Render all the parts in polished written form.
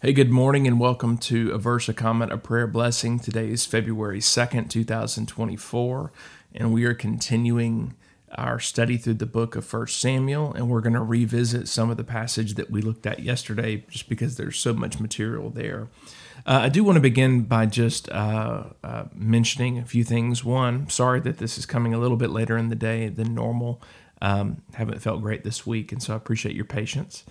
Hey, good morning and welcome to A Verse, A Comment, A Prayer Blessing. Today is February 2nd, 2024, and we are continuing our study through the book of 1 Samuel, and we're going to revisit some of the passage that we looked at yesterday just because there's so much material there. I do want to begin by just mentioning a few things. One, sorry that this is coming a little bit later in the day than normal. Haven't felt great this week, and so I appreciate your patience.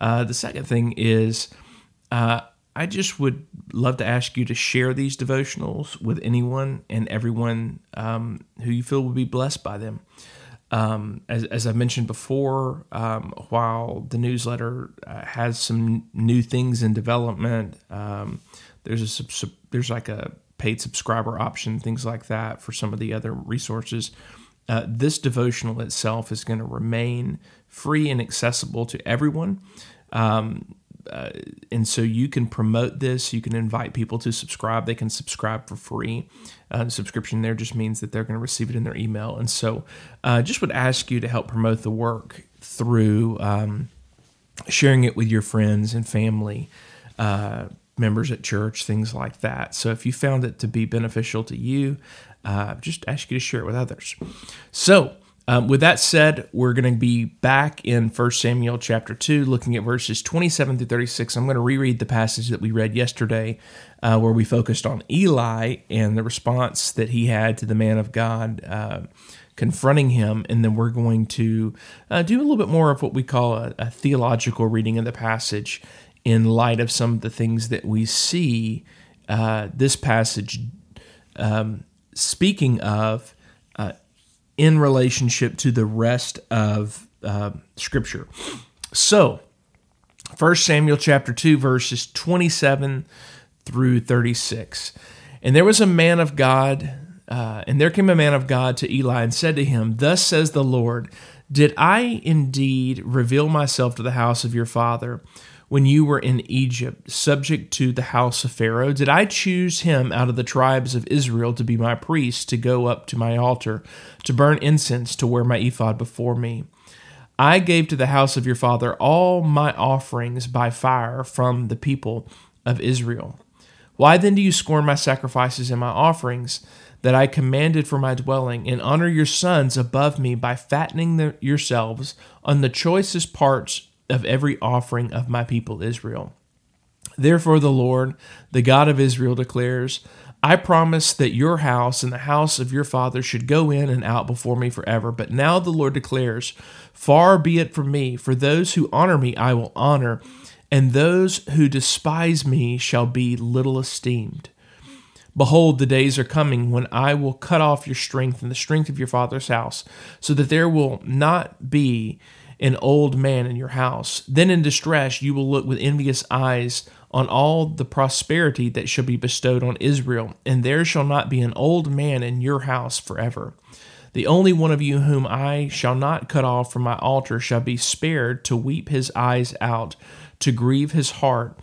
The second thing is, I just would love to ask you to share these devotionals with anyone and everyone who you feel would be blessed by them. As I mentioned before, while the newsletter has some new things in development, there's like a paid subscriber option, things like that for some of the other resources. This devotional itself is going to remain free and accessible to everyone. And so you can promote this, you can invite people to subscribe, they can subscribe for free. Subscription there just means that they're going to receive it in their email. And so just would ask you to help promote the work through sharing it with your friends and family, members at church, things like that. So if you found it to be beneficial to you, just ask you to share it with others. So with that said, we're going to be back in 1 Samuel chapter 2, looking at verses 27 through 36. I'm going to reread the passage that we read yesterday, where we focused on Eli and the response that he had to the man of God confronting him. And then we're going to do a little bit more of what we call a theological reading of the passage in light of some of the things that we see this passage speaking of in relationship to the rest of Scripture. So, 1 Samuel chapter 2, verses 27 through 36. And there was a man of God, and there came a man of God to Eli and said to him, "Thus says the Lord, did I indeed reveal myself to the house of your father when you were in Egypt, subject to the house of Pharaoh? Did I choose him out of the tribes of Israel to be my priest, to go up to my altar, to burn incense, to wear my ephod before me? I gave to the house of your father all my offerings by fire from the people of Israel. Why then do you scorn my sacrifices and my offerings that I commanded for my dwelling, and honor your sons above me by fattening yourselves on the choicest parts of every offering of my people Israel? Therefore the Lord, the God of Israel, declares, I promised that your house and the house of your father should go in and out before me forever. But now the Lord declares, far be it from me, for those who honor me I will honor, and those who despise me shall be little esteemed. Behold, the days are coming when I will cut off your strength and the strength of your father's house, so that there will not be an old man in your house. Then in distress you will look with envious eyes on all the prosperity that shall be bestowed on Israel, and there shall not be an old man in your house forever. The only one of you whom I shall not cut off from my altar shall be spared to weep his eyes out, to grieve his heart,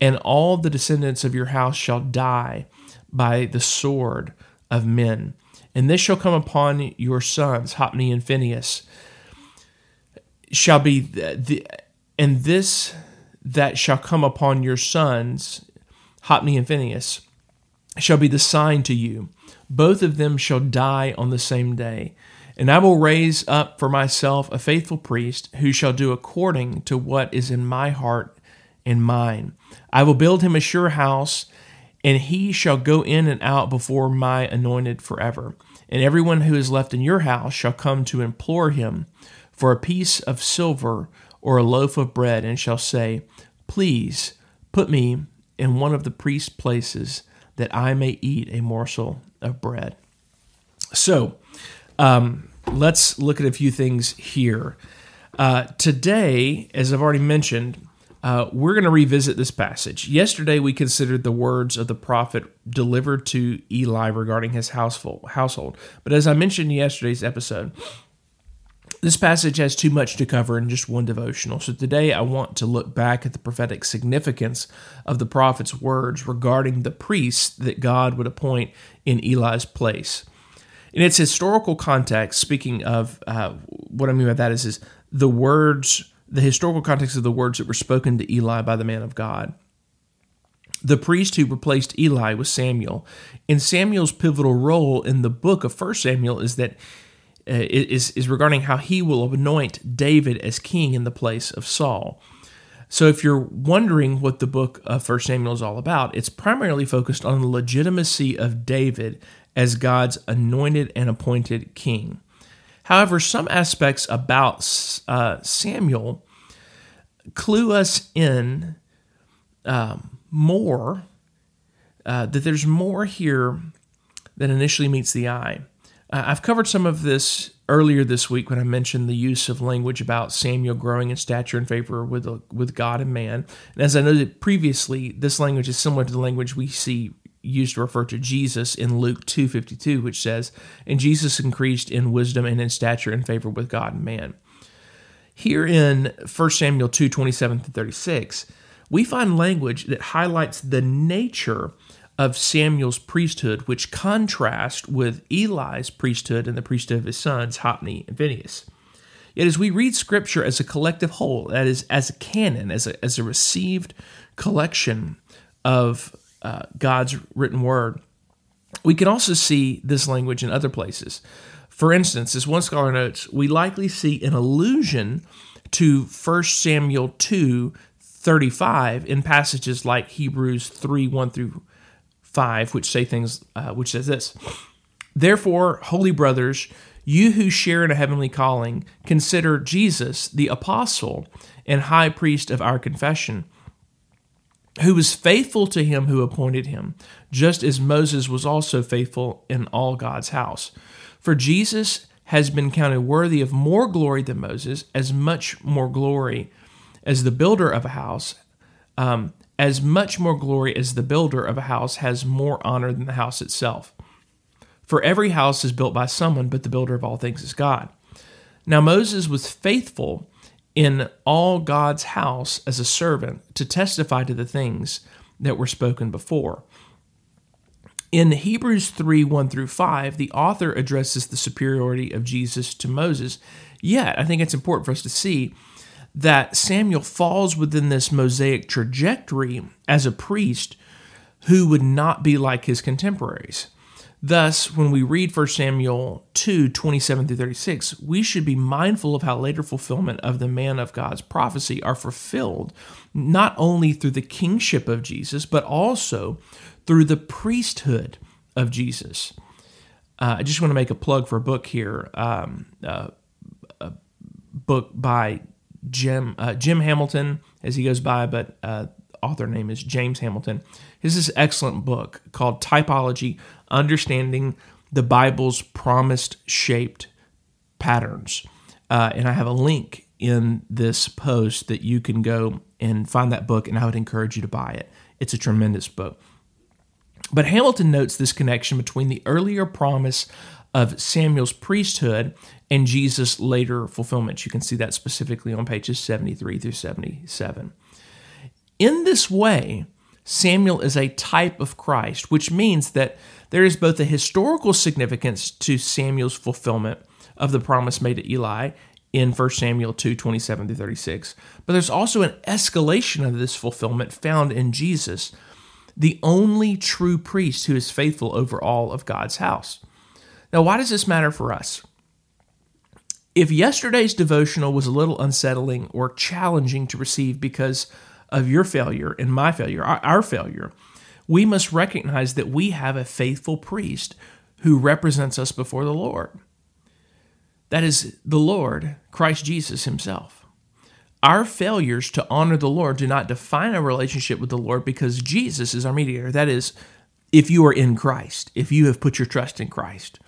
and all the descendants of your house shall die by the sword of men. And this shall come upon your sons, Hophni and Phinehas, shall be the sign to you. Both of them shall die on the same day. And I will raise up for myself a faithful priest who shall do according to what is in my heart and mine. I will build him a sure house, and he shall go in and out before my anointed forever. And everyone who is left in your house shall come to implore him for a piece of silver or a loaf of bread, and shall say, please put me in one of the priest's places that I may eat a morsel of bread." So let's look at a few things here. Today, as I've already mentioned, we're going to revisit this passage. Yesterday, we considered the words of the prophet delivered to Eli regarding his household. But as I mentioned in yesterday's episode, this passage has too much to cover in just one devotional, so today I want to look back at the prophetic significance of the prophet's words regarding the priests that God would appoint in Eli's place. In its historical context, speaking of what I mean by that is the historical context of the words that were spoken to Eli by the man of God. the priest who replaced Eli was Samuel. And Samuel's pivotal role in the book of 1 Samuel is that is regarding how he will anoint David as king in the place of Saul. So if you're wondering what the book of 1 Samuel is all about, it's primarily focused on the legitimacy of David as God's anointed and appointed king. However, some aspects about Samuel clue us in more, that there's more here than initially meets the eye. I've covered some of this earlier this week when I mentioned the use of language about Samuel growing in stature and favor with God and man. And as I noted previously, this language is similar to the language we see used to refer to Jesus in Luke 2:52, which says, "And Jesus increased in wisdom and in stature and favor with God and man." Here in 1 Samuel 2:27-36, we find language that highlights the nature of Samuel's priesthood, which contrasts with Eli's priesthood and the priesthood of his sons, Hophni and Phinehas. Yet as we read Scripture as a collective whole, that is, as a canon, as a received collection of God's written word, we can also see this language in other places. For instance, as one scholar notes, we likely see an allusion to 1 Samuel 2:35 in passages like Hebrews 3:1-5, which say things, which says this: "Therefore, holy brothers, you who share in a heavenly calling, consider Jesus, the apostle and high priest of our confession, who was faithful to him who appointed him, just as Moses was also faithful in all God's house. For Jesus has been counted worthy of more glory than Moses, as much more glory as the builder of a house, as much more glory as the builder of a house has more honor than the house itself. For every house is built by someone, but the builder of all things is God. Now Moses was faithful in all God's house as a servant to testify to the things that were spoken before." In Hebrews 3:1-5, the author addresses the superiority of Jesus to Moses. Yet, I think it's important for us to see that Samuel falls within this Mosaic trajectory as a priest who would not be like his contemporaries. Thus, when we read 1 Samuel 2:27-36, we should be mindful of how later fulfillment of the man of God's prophecy are fulfilled, not only through the kingship of Jesus, but also through the priesthood of Jesus. I just want to make a plug for a book here, a book by Jim Hamilton, as he goes by, but author name is James Hamilton. This is an excellent book called Typology: Understanding the Bible's Promise-Shaped Patterns. And I have a link in this post that you can go and find that book, and I would encourage you to buy it. It's a tremendous book. But Hamilton notes this connection between the earlier promise of Samuel's priesthood and Jesus' later fulfillment. You can see that specifically on pages 73-77. In this way, Samuel is a type of Christ, which means that there is both a historical significance to Samuel's fulfillment of the promise made to Eli in 1 Samuel 2:27-36, but there's also an escalation of this fulfillment found in Jesus, the only true priest who is faithful over all of God's house. Now, why does this matter for us? If yesterday's devotional was a little unsettling or challenging to receive because of your failure and my failure, our failure, we must recognize that we have a faithful priest who represents us before the Lord. That is the Lord, Christ Jesus himself. Our failures to honor the Lord do not define our relationship with the Lord, because Jesus is our mediator. That is, if you are in Christ, if you have put your trust in Christ.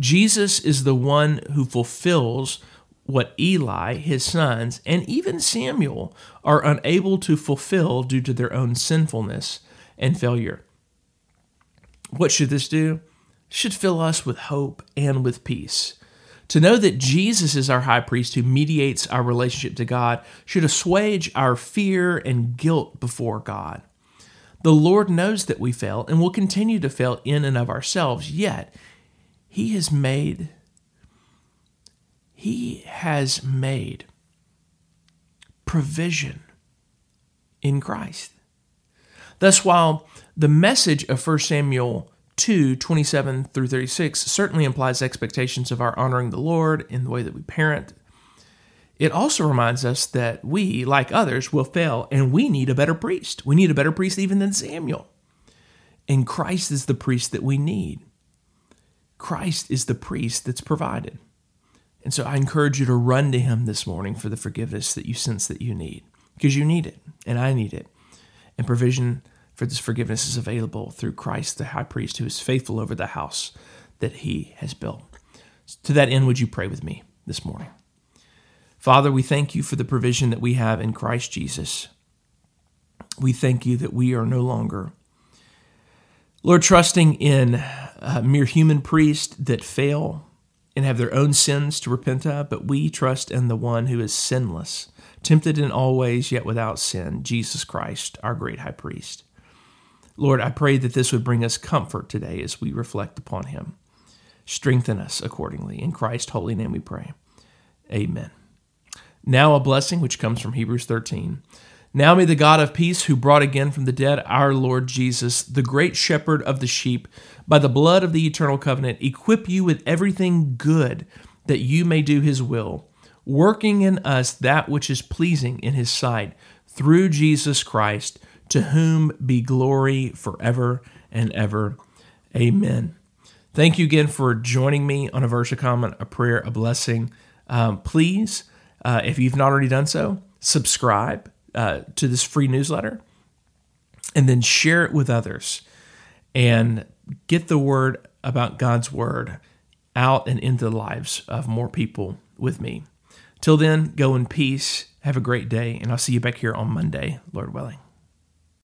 Jesus is the one who fulfills what Eli, his sons, and even Samuel are unable to fulfill due to their own sinfulness and failure. What should this do? It should fill us with hope and with peace. To know that Jesus is our high priest who mediates our relationship to God should assuage our fear and guilt before God. The Lord knows that we fail and will continue to fail in and of ourselves, yet He has made provision in Christ. Thus, while the message of 1 Samuel 2:27 through 36 certainly implies expectations of our honoring the Lord in the way that we parent, it also reminds us that we, like others, will fail, and we need a better priest. We need a better priest even than Samuel. And Christ is the priest that we need. Christ is the priest that's provided. And so I encourage you to run to Him this morning for the forgiveness that you sense that you need, because you need it, and I need it. And provision for this forgiveness is available through Christ, the high priest, who is faithful over the house that He has built. To that end, would you pray with me this morning? Father, we thank You for the provision that we have in Christ Jesus. We thank You that we are no longer, Lord, trusting in a mere human priests that fail and have their own sins to repent of, but we trust in the One who is sinless, tempted in all ways yet without sin, Jesus Christ, our great high priest. Lord, I pray that this would bring us comfort today as we reflect upon Him. Strengthen us accordingly. In Christ's holy name we pray. Amen. Now a blessing, which comes from Hebrews 13. Now may the God of peace, who brought again from the dead our Lord Jesus, the great shepherd of the sheep, by the blood of the eternal covenant, equip you with everything good that you may do His will, working in us that which is pleasing in His sight, through Jesus Christ, to whom be glory forever and ever. Amen. Thank you again for joining me on a verse, a comment, a prayer, a blessing. Please, if you've not already done so, subscribe to this free newsletter, and then share it with others, and get the word about God's Word out and into the lives of more people with me. Till then, go in peace, have a great day, and I'll see you back here on Monday, Lord willing.